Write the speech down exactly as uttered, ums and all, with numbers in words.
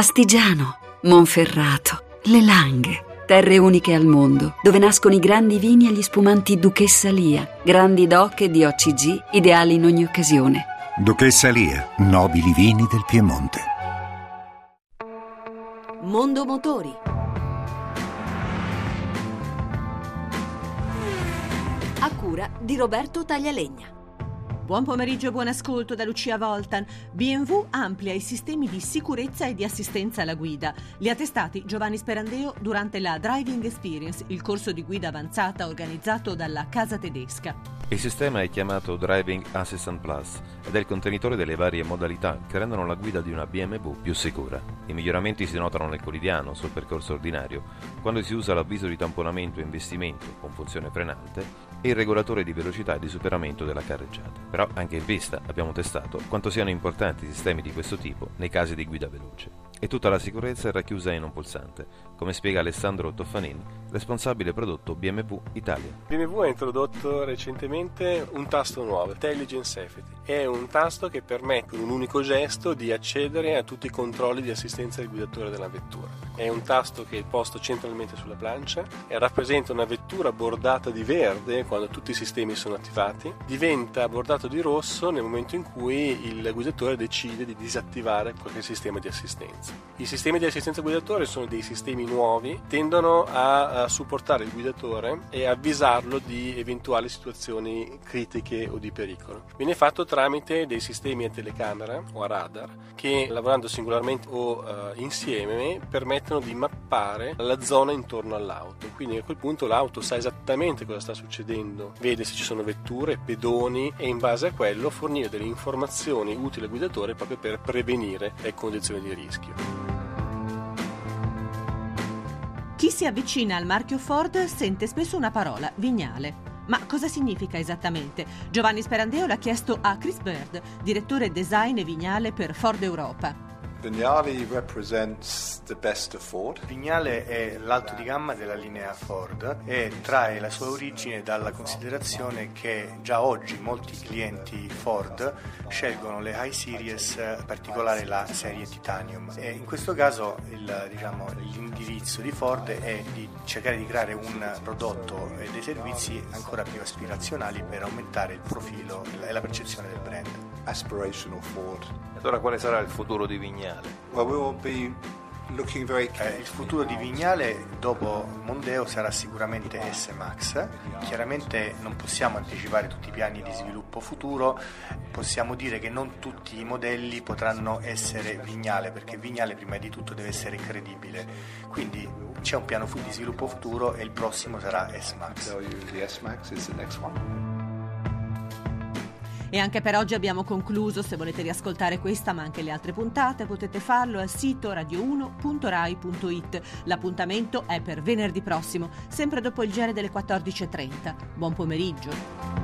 Astigiano, Monferrato, le Langhe, terre uniche al mondo, dove nascono i grandi vini e gli spumanti Duchessa Lia, grandi doc e di O C G, ideali in ogni occasione. Duchessa Lia, nobili vini del Piemonte. Mondo Motori. A cura di Roberto Taglialegna. Buon pomeriggio e buon ascolto da Lucia Voltan. B M W amplia i sistemi di sicurezza e di assistenza alla guida. Li ha testati Giovanni Sperandeo durante la Driving Experience, il corso di guida avanzata organizzato dalla casa tedesca. Il sistema è chiamato Driving Assistant Plus ed è il contenitore delle varie modalità che rendono la guida di una B M W più sicura. I miglioramenti si notano nel quotidiano, sul percorso ordinario, quando si usa l'avviso di tamponamento e investimento con funzione frenante e il regolatore di velocità e di superamento della carreggiata. Però anche in pista abbiamo testato quanto siano importanti sistemi di questo tipo nei casi di guida veloce. E tutta la sicurezza è racchiusa in un pulsante, come spiega Alessandro Toffanini, responsabile prodotto B M W Italia. B M W ha introdotto recentemente un tasto nuovo, Intelligence Safety. È un tasto che permette in un unico gesto di accedere a tutti i controlli di assistenza del guidatore della vettura. È un tasto che è posto centralmente sulla plancia e rappresenta una vettura bordata di verde quando tutti i sistemi sono attivati. Diventa bordato di rosso nel momento in cui il guidatore decide di disattivare qualche sistema di assistenza. I sistemi di assistenza guidatore sono dei sistemi nuovi, tendono a supportare il guidatore e avvisarlo di eventuali situazioni critiche o di pericolo. Viene fatto tramite dei sistemi a telecamera o a radar che, lavorando singolarmente o uh, insieme, permettono di mappare la zona intorno all'auto. Quindi a quel punto l'auto sa esattamente cosa sta succedendo, vede se ci sono vetture, pedoni, e in base a quello fornire delle informazioni utili al guidatore proprio per prevenire le condizioni di rischio. Chi si avvicina al marchio Ford sente spesso una parola, Vignale. Ma cosa significa esattamente? Giovanni Sperandeo l'ha chiesto a Chris Bird, direttore design e Vignale per Ford Europa. Vignale represents the best of Ford. Vignale è l'alto di gamma della linea Ford e trae la sua origine dalla considerazione che già oggi molti clienti Ford scelgono le High Series, in particolare la serie Titanium. E in questo caso il, diciamo, l'indirizzo di Ford è di cercare di creare un prodotto e dei servizi ancora più aspirazionali per aumentare il profilo e la percezione del brand. Aspirational Ford. Allora quale sarà il futuro di Vignale? Well, we will be looking very carefully. Eh, il futuro di Vignale dopo Mondeo sarà sicuramente S-Max. Chiaramente non possiamo anticipare tutti i piani di sviluppo futuro, possiamo dire che non tutti i modelli potranno essere Vignale, perché Vignale prima di tutto deve essere credibile. Quindi c'è un piano di sviluppo futuro e il prossimo sarà S-Max. E anche per oggi abbiamo concluso. Se volete riascoltare questa ma anche le altre puntate potete farlo al sito radio uno punto rai punto it. L'appuntamento è per venerdì prossimo, sempre dopo il genere delle quattordici e trenta. Buon pomeriggio.